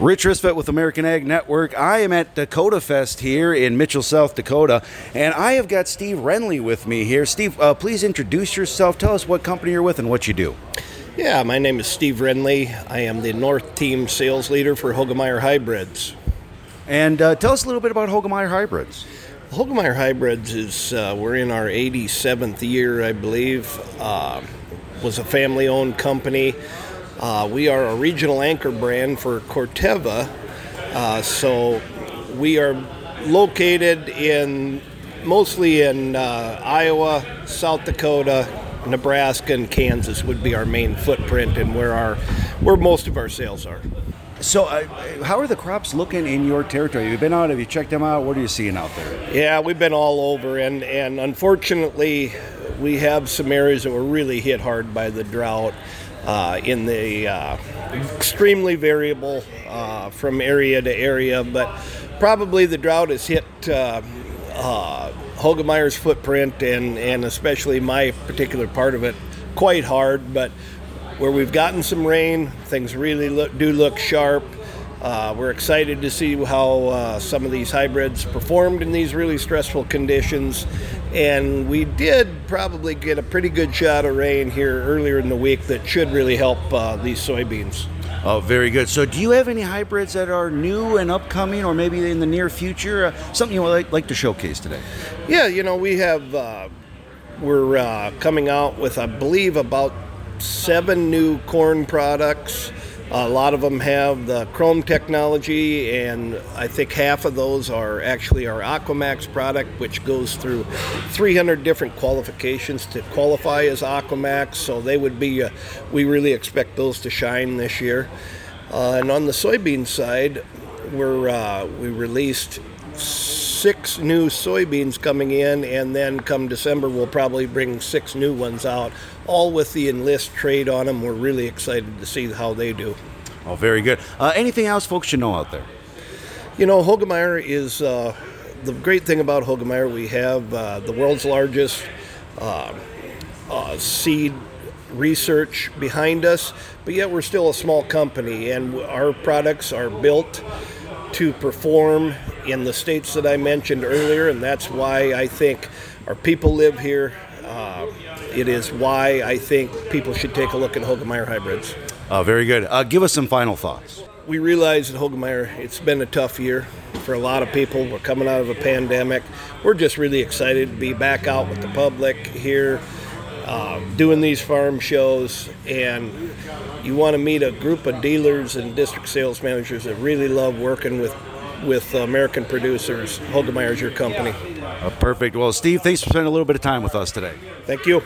Rich Rissvet with American Ag Network. I am at Dakota Fest here in Mitchell, South Dakota, and I have got Steve Renly with me here. Steve, please introduce yourself. Tell us what company you're with and what you do. Yeah, my name is Steve Renly. I am the North Team Sales Leader for Hoegemeyer Hybrids. And tell us a little bit about Hoegemeyer Hybrids. Hoegemeyer Hybrids is, we're in our 87th year, I believe. Was a family-owned company. We are a regional anchor brand for Corteva, so we are located in mostly in Iowa, South Dakota, Nebraska, and Kansas would be our main footprint and where most of our sales are. So how are the crops looking in your territory? Have you been out? Have you checked them out? What are you seeing out there? Yeah, we've been all over, and unfortunately we have some areas that were really hit hard by the drought. In the extremely variable from area to area, but probably the drought has hit Hoegemeyer's footprint and especially my particular part of it quite hard. But where we've gotten some rain, things really do look sharp. We're excited to see how some of these hybrids performed in these really stressful conditions. And we did probably get a pretty good shot of rain here earlier in the week that should really help these soybeans. Oh, very good. So do you have any hybrids that are new and upcoming or maybe in the near future? Something you would like to showcase today? Yeah, you know, we have, we're coming out with, I believe, about 7 new corn products. A lot of them have the Chrome technology, and I think half of those are actually our Aquamax product, which goes through 300 different qualifications to qualify as Aquamax. So they would be, we really expect those to shine this year. And on the soybean side, we released 6 new soybeans coming in, and then come December we'll probably bring 6 new ones out, all with the Enlist trade on them. We're really excited to see how they do. Oh, very good. Anything else folks should know out there? You know, Hoegemeyer is, the great thing about Hoegemeyer, we have the world's largest seed research behind us, but yet we're still a small company, and our products are built to perform in the states that I mentioned earlier, and that's why I think our people live here. It is why I think people should take a look at Hoegemeyer Hybrids. Very good. Give us some final thoughts. We realize at Hoegemeyer it's been a tough year for a lot of people. We're coming out of a pandemic. We're just really excited to be back out with the public here, doing these farm shows, and you want to meet a group of dealers and district sales managers that really love working with American producers. Hoegemeyer is your company. Perfect. Well, Steve, thanks for spending a little bit of time with us today. Thank you.